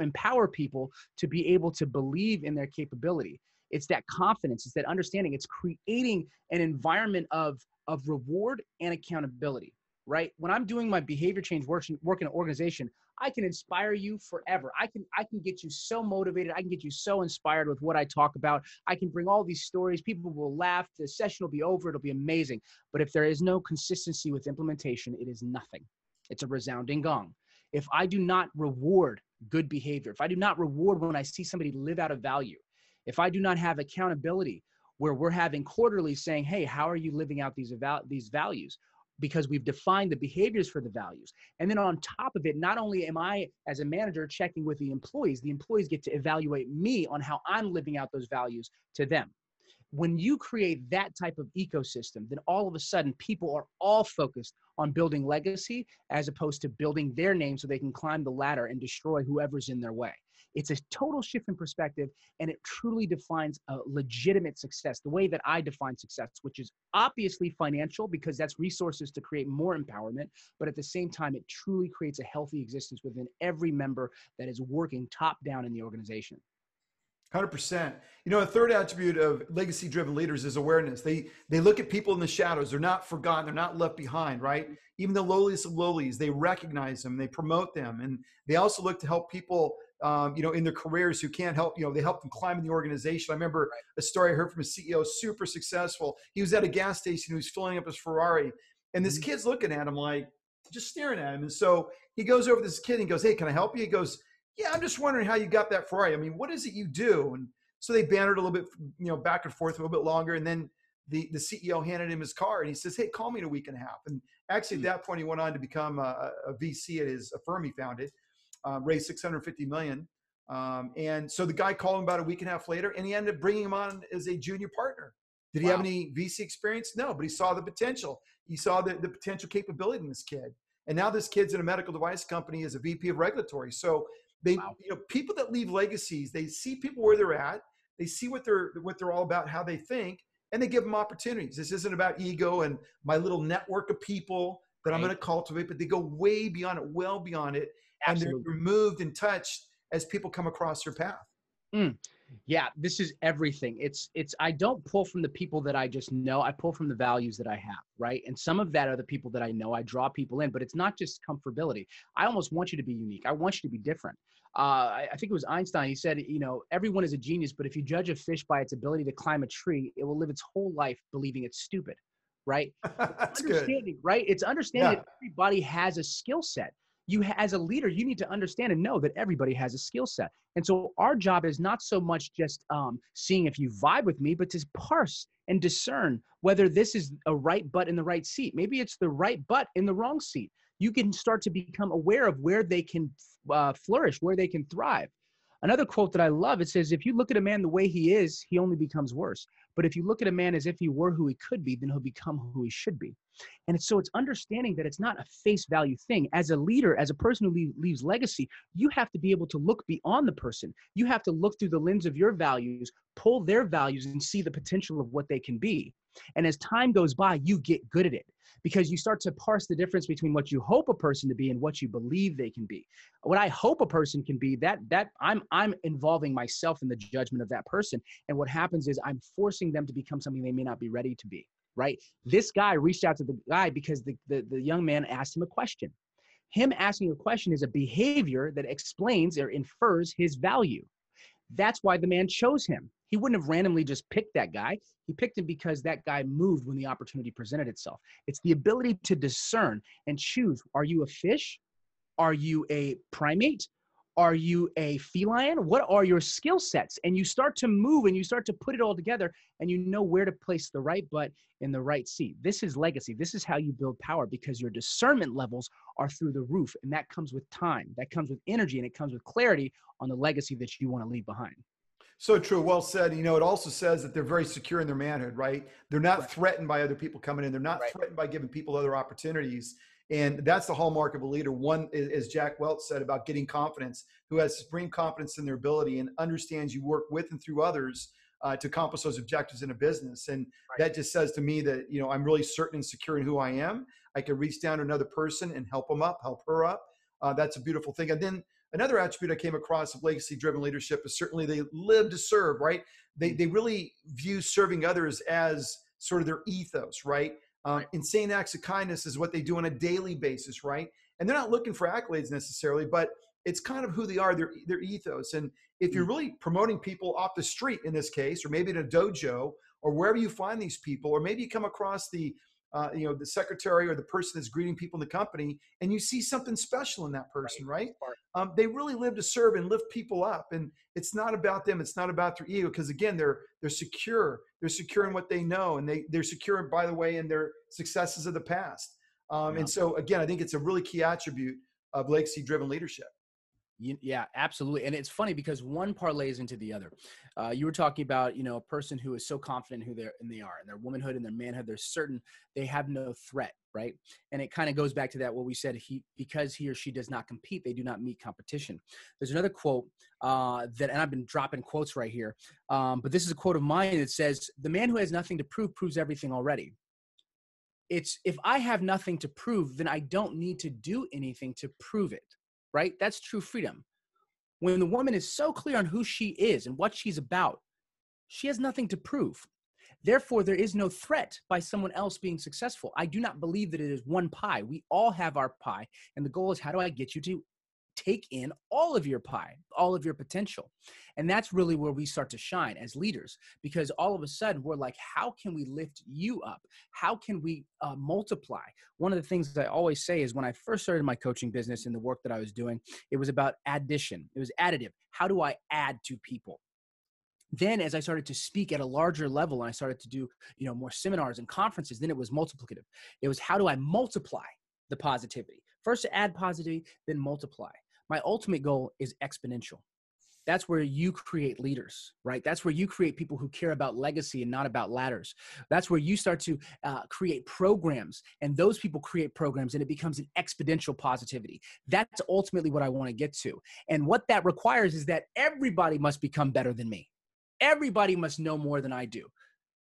empower people to be able to believe in their capability. It's that confidence. It's that understanding. It's creating an environment of reward and accountability, right? When I'm doing my behavior change work in an organization, I can inspire you forever. I can get you so motivated. I can get you so inspired with what I talk about. I can bring all these stories. People will laugh. The session will be over. It'll be amazing. But if there is no consistency with implementation, it is nothing. It's a resounding gong. If I do not reward good behavior, if I do not reward when I see somebody live out of value, if I do not have accountability where we're having quarterly saying, hey, how are you living out these values? Because we've defined the behaviors for the values. And then on top of it, not only am I as a manager checking with the employees get to evaluate me on how I'm living out those values to them. When you create that type of ecosystem, then all of a sudden people are all focused on building legacy as opposed to building their name so they can climb the ladder and destroy whoever's in their way. It's a total shift in perspective, and it truly defines a legitimate success, the way that I define success, which is obviously financial, because that's resources to create more empowerment. But at the same time, it truly creates a healthy existence within every member that is working top down in the organization. 100%. You know, a third attribute of legacy-driven leaders is awareness. They look at people in the shadows. They're not forgotten. They're not left behind, right? Even the lowliest of lowlies, they recognize them. They promote them. And they also look to help people, in their careers who can't help, they help them climb in the organization. I remember a story I heard from a CEO, super successful. He was at a gas station. He was filling up his Ferrari. And this kid's looking at him like, just staring at him. And so he goes over to this kid and he goes, hey, can I help you? He goes, yeah, I'm just wondering how you got that Ferrari. I mean, what is it you do? And so they bantered a little bit, back and forth a little bit longer. And then the CEO handed him his car and he says, hey, call me in a week and a half. And actually at that point, he went on to become a VC at his firm he founded, raised $650 million. And so the guy called him about a week and a half later, and he ended up bringing him on as a junior partner. Did he have any VC experience? No, but he saw the potential. He saw the potential capability in this kid. And now this kid's in a medical device company as a VP of regulatory. So people that leave legacies, they see people where they're at, they see what they're all about, how they think, and they give them opportunities. This isn't about ego and my little network of people that I'm going to cultivate, but they go way beyond it, well beyond it. Absolutely. And they're moved and touched as people come across their path. Yeah, this is everything. It's I don't pull from the people that I just know. I pull from the values that I have, right? And some of that are the people that I know. I draw people in, but it's not just comfortability. I almost want you to be unique. I want you to be different. I think it was Einstein. He said, everyone is a genius, but if you judge a fish by its ability to climb a tree, it will live its whole life believing it's stupid, right? That's understanding, good. Right? It's understanding that everybody has a skill set. You, as a leader, you need to understand and know that everybody has a skill set. And so our job is not so much just seeing if you vibe with me, but to parse and discern whether this is a right butt in the right seat. Maybe it's the right butt in the wrong seat. You can start to become aware of where they can flourish, where they can thrive. Another quote that I love, it says, if you look at a man the way he is, he only becomes worse. But if you look at a man as if he were who he could be, then he'll become who he should be. And it's understanding that it's not a face value thing. As a leader, as a person who leaves legacy, you have to be able to look beyond the person. You have to look through the lens of your values, pull their values, and see the potential of what they can be. And as time goes by, you get good at it, because you start to parse the difference between what you hope a person to be and what you believe they can be. What I hope a person can be, that I'm involving myself in the judgment of that person. And what happens is I'm forcing them to become something they may not be ready to be, right? This guy reached out to the guy because the young man asked him a question. Him asking a question is a behavior that explains or infers his value. That's why the man chose him. He wouldn't have randomly just picked that guy. He picked him because that guy moved when the opportunity presented itself. It's the ability to discern and choose. Are you a fish? Are you a primate? Are you a feline? What are your skill sets? And you start to move and you start to put it all together and you know where to place the right butt in the right seat. This is legacy. This is how you build power, because your discernment levels are through the roof. And that comes with time, that comes with energy, and it comes with clarity on the legacy that you want to leave behind. So true. Well said. You know, it also says that they're very secure in their manhood, right? They're not threatened by other people coming in. They're not threatened by giving people other opportunities. And that's the hallmark of a leader. One, as Jack Welch said, about getting confidence, who has supreme confidence in their ability and understands you work with and through others to accomplish those objectives in a business. And that just says to me that, you know, I'm really certain and secure in who I am. I can reach down to another person and help them up, help her up. That's a beautiful thing. And then another attribute I came across of legacy-driven leadership is certainly they live to serve, right? They really view serving others as sort of their ethos, right? Insane acts of kindness is what they do on a daily basis, right? And they're not looking for accolades necessarily, but it's kind of who they are, their ethos. And if you're really promoting people off the street in this case, or maybe in a dojo, or wherever you find these people, or maybe you come across the you know, the secretary or the person that's greeting people in the company, and you see something special in that person, right? They really live to serve and lift people up. And it's not about them. It's not about their ego. Because again, they're secure. They're secure in what they know. And they're secure, by the way, in their successes of the past. And so again, I think it's a really key attribute of legacy-driven leadership. Yeah, absolutely. And it's funny because one parlays into the other. You were talking about, you know, a person who is so confident in who they are, and their womanhood and their manhood. They're certain they have no threat, right? And it kind of goes back to that, what we said, because he or she does not compete, they do not meet competition. There's another quote that, and I've been dropping quotes right here, but this is a quote of mine that says, "The man who has nothing to prove proves everything already." It's, if I have nothing to prove, then I don't need to do anything to prove it. Right? That's true freedom. When the woman is so clear on who she is and what she's about, she has nothing to prove. Therefore, there is no threat by someone else being successful. I do not believe that it is one pie. We all have our pie. And the goal is, how do I get you to take in all of your pie, all of your potential? And that's really where we start to shine as leaders, because all of a sudden we're like, how can we lift you up? How can we multiply? One of the things that I always say is, when I first started my coaching business and the work that I was doing, it was about addition. It was additive. How do I add to people? Then as I started to speak at a larger level and I started to do, you know, more seminars and conferences, then it was multiplicative. It was, how do I multiply the positivity? First add positivity, then multiply. My ultimate goal is exponential. That's where you create leaders, right? That's where you create people who care about legacy and not about ladders. That's where you start to create programs, and those people create programs, and it becomes an exponential positivity. That's ultimately what I want to get to. And what that requires is that everybody must become better than me. Everybody must know more than I do.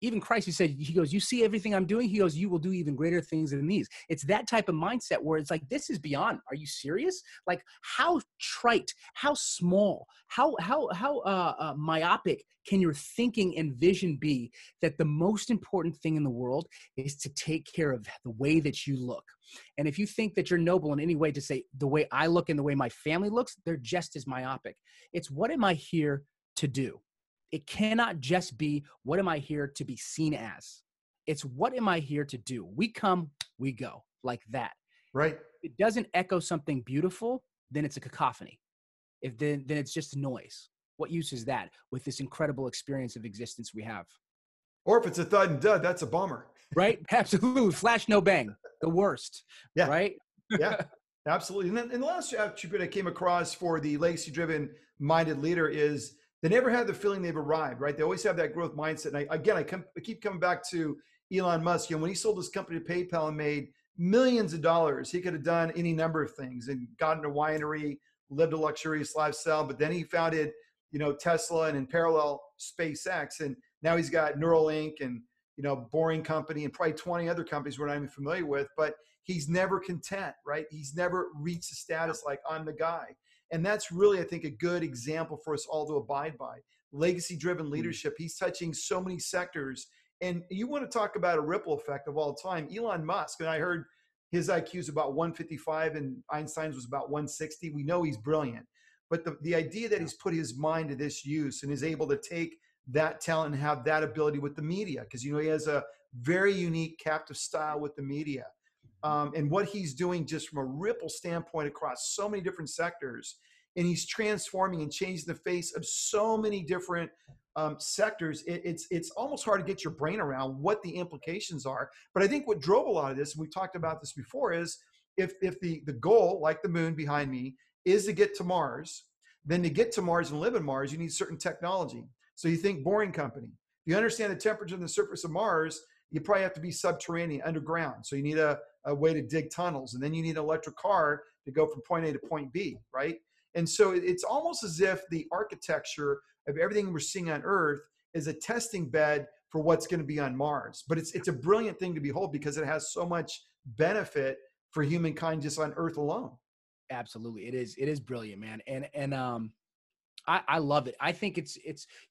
Even Christ, he said, he goes, you see everything I'm doing? He goes, you will do even greater things than these. It's that type of mindset where it's like, this is beyond. Are you serious? Like, how trite, how small, how myopic can your thinking and vision be that the most important thing in the world is to take care of the way that you look? And if you think that you're noble in any way to say, the way I look and the way my family looks, they're just as myopic. It's, what am I here to do? It cannot just be, what am I here to be seen as? It's, what am I here to do? We come, we go, like that. Right. If it doesn't echo something beautiful, then it's a cacophony. If then it's just noise. What use is that with this incredible experience of existence we have? Or if it's a thud and dud, that's a bummer. Right? Absolutely. Flash, no bang. The worst. Yeah. Right? Yeah. Absolutely. And then, and the last attribute I came across for the legacy-driven minded leader is, they never have the feeling they've arrived, right? They always have that growth mindset. And I keep coming back to Elon Musk. You know, when he sold his company to PayPal and made millions of dollars, he could have done any number of things and gotten a winery, lived a luxurious lifestyle. But then he founded, you know, Tesla, and in parallel, SpaceX. And now he's got Neuralink and, you know, Boring Company and probably 20 other companies we're not even familiar with. But he's never content, right? He's never reached a status like, I'm the guy. And that's really, I think, a good example for us all to abide by. Legacy-driven leadership, he's touching so many sectors. And you want to talk about a ripple effect of all time. Elon Musk, and I heard his IQ is about 155 and Einstein's was about 160. We know he's brilliant. But the idea that he's put his mind to this use and is able to take that talent and have that ability with the media, because, you know, he has a very unique captive style with the media. And what he's doing just from a ripple standpoint across so many different sectors, and he's transforming and changing the face of so many different sectors. It's almost hard to get your brain around what the implications are. But I think what drove a lot of this, and we've talked about this before, is if the goal, like the moon behind me, is to get to Mars, then to get to Mars and live in Mars, you need certain technology. So you think Boring Company. If you understand the temperature on the surface of Mars, you probably have to be subterranean, underground. So you need a way to dig tunnels, and then you need an electric car to go from point A to point B, right? And so it's almost as if the architecture of everything we're seeing on Earth is a testing bed for what's going to be on Mars. But it's a brilliant thing to behold, because it has so much benefit for humankind just on Earth alone. Absolutely. It is brilliant, man. And I love it. I think it's,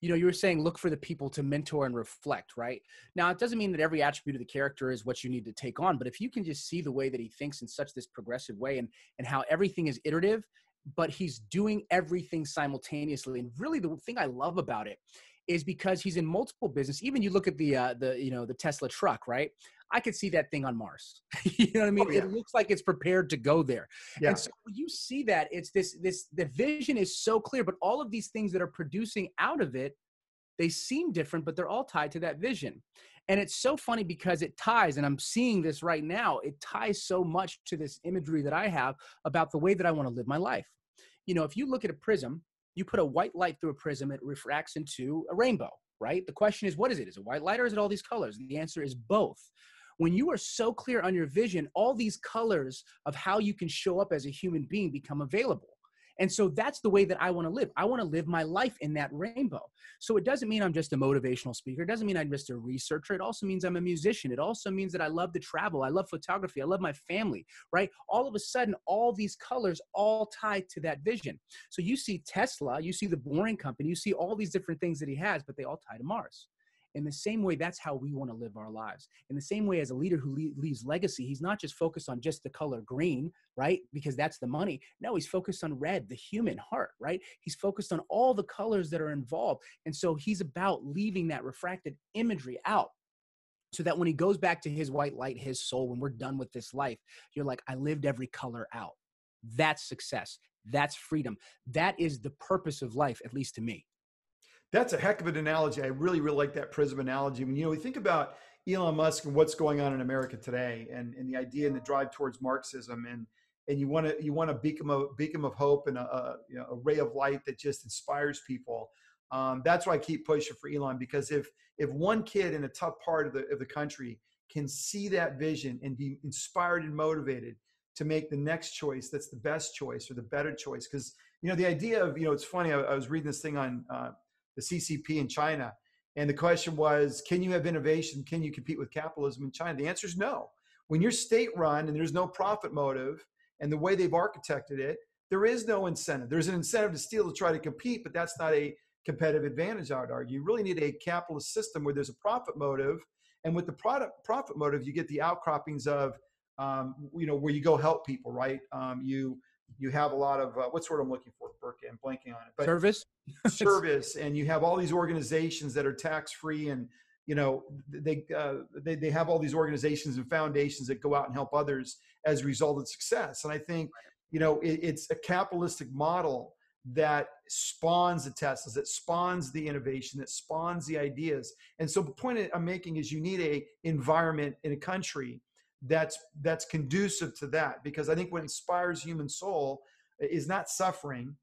you know, you were saying, look for the people to mentor and reflect, right? Now, it doesn't mean that every attribute of the character is what you need to take on, but if you can just see the way that he thinks in such this progressive way, and how everything is iterative, but he's doing everything simultaneously. And really the thing I love about it is because he's in multiple business. Even you look at the Tesla truck, right? I could see that thing on Mars. You know what I mean? Oh, yeah. It looks like it's prepared to go there. Yeah. And so when you see that, it's this the vision is so clear, but all of these things that are producing out of it, they seem different, but they're all tied to that vision. And it's so funny because it ties, and I'm seeing this right now, it ties so much to this imagery that I have about the way that I want to live my life. You know, if you look at a prism, you put a white light through a prism, it refracts into a rainbow, right? The question is, what is it? Is it white light, or is it all these colors? And the answer is both. When you are so clear on your vision, all these colors of how you can show up as a human being become available. And so that's the way that I want to live. I want to live my life in that rainbow. So it doesn't mean I'm just a motivational speaker. It doesn't mean I'm just a researcher. It also means I'm a musician. It also means that I love to travel. I love photography. I love my family, right? All of a sudden, all these colors all tie to that vision. So you see Tesla, you see the Boring Company, you see all these different things that he has, but they all tie to Mars. In the same way, that's how we want to live our lives. In the same way, as a leader who leaves legacy, he's not just focused on just the color green, right? Because that's the money. No, he's focused on red, the human heart, right? He's focused on all the colors that are involved. And so he's about leaving that refracted imagery out, so that when he goes back to his white light, his soul, when we're done with this life, you're like, I lived every color out. That's success. That's freedom. That is the purpose of life, at least to me. That's a heck of an analogy. I really like that prism analogy. When, you know, we think about Elon Musk and what's going on in America today, and the idea and the drive towards Marxism, and you want a beacon of hope and a ray of light that just inspires people. That's why I keep pushing for Elon, because if one kid in a tough part of the country can see that vision and be inspired and motivated to make the next choice, that's the best choice or the better choice. Because, you know, the idea of, you know, it's funny. I was reading this thing on the CCP in China. And the question was, can you have innovation? Can you compete with capitalism in China? The answer is no. When you're state-run and there's no profit motive, and the way they've architected it, there is no incentive. There's an incentive to steal to try to compete, but that's not a competitive advantage, I would argue. You really need a capitalist system where there's a profit motive. And with the profit motive, you get the outcroppings of, you know, where you go help people, right? You have a lot of, what's the word I'm looking for, Birke? I'm blanking on it. But service, and you have all these organizations that are tax-free, and, you know, they have all these organizations and foundations that go out and help others as a result of success. And I think, you know, it's a capitalistic model that spawns the Teslas, that spawns the innovation, that spawns the ideas. And so the point I'm making is you need a environment in a country that's conducive to that, because I think what inspires human soul is not suffering,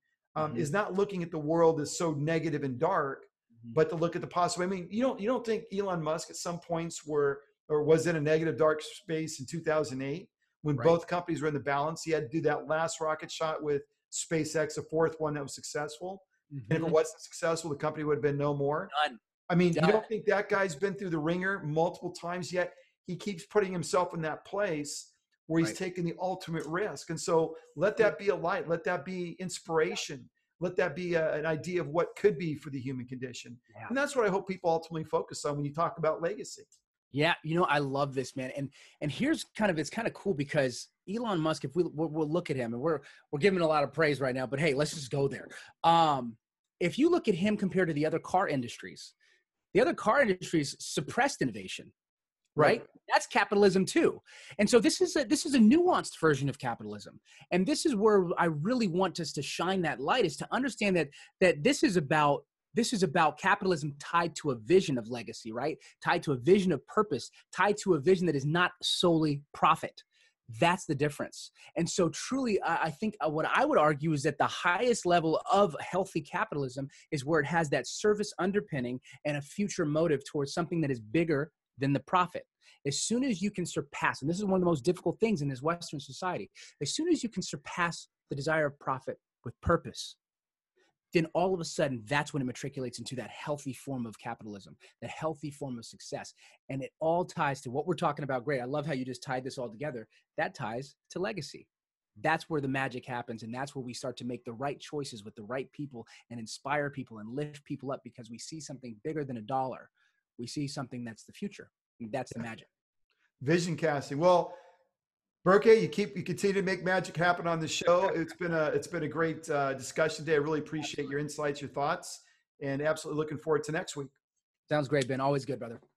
is not looking at the world as so negative and dark, but to look at the possible. I mean, you don't think Elon Musk at some points was in a negative dark space in 2008 when both companies were in the balance. He had to do that last rocket shot with SpaceX, the fourth one that was successful. And if it wasn't successful, the company would have been no more. Done. I mean, Done. You don't think that guy's been through the ringer multiple times, yet he keeps putting himself in that place where he's taking the ultimate risk. And so let that be a light. Let that be inspiration. Let that be an idea of what could be for the human condition. Yeah. And that's what I hope people ultimately focus on when you talk about legacy. Yeah. You know, I love this, man. And here's kind of, it's kind of cool because Elon Musk, if we'll look at him, and we're giving a lot of praise right now, but hey, let's just go there. If you look at him compared to the other car industries, suppressed innovation, right? That's capitalism too. And so this is a nuanced version of capitalism. And this is where I really want us to shine that light, is to understand that this is about capitalism tied to a vision of legacy, right? Tied to a vision of purpose, tied to a vision that is not solely profit. That's the difference. And so truly, I think what I would argue is that the highest level of healthy capitalism is where it has that service underpinning and a future motive towards something that is bigger than the profit. As soon as you can surpass, and this is one of the most difficult things in this Western society, as soon as you can surpass the desire of profit with purpose, then all of a sudden, that's when it matriculates into that healthy form of capitalism, the healthy form of success. And it all ties to what we're talking about. Great. I love how you just tied this all together. That ties to legacy. That's where the magic happens. And that's where we start to make the right choices with the right people and inspire people and lift people up, because we see something bigger than a dollar. We see something that's the future. And that's the magic. Vision casting. Well, Birke, you continue to make magic happen on the show. It's been a great discussion today. I really appreciate your insights, your thoughts, and absolutely looking forward to next week. Sounds great, Ben. Always good, brother.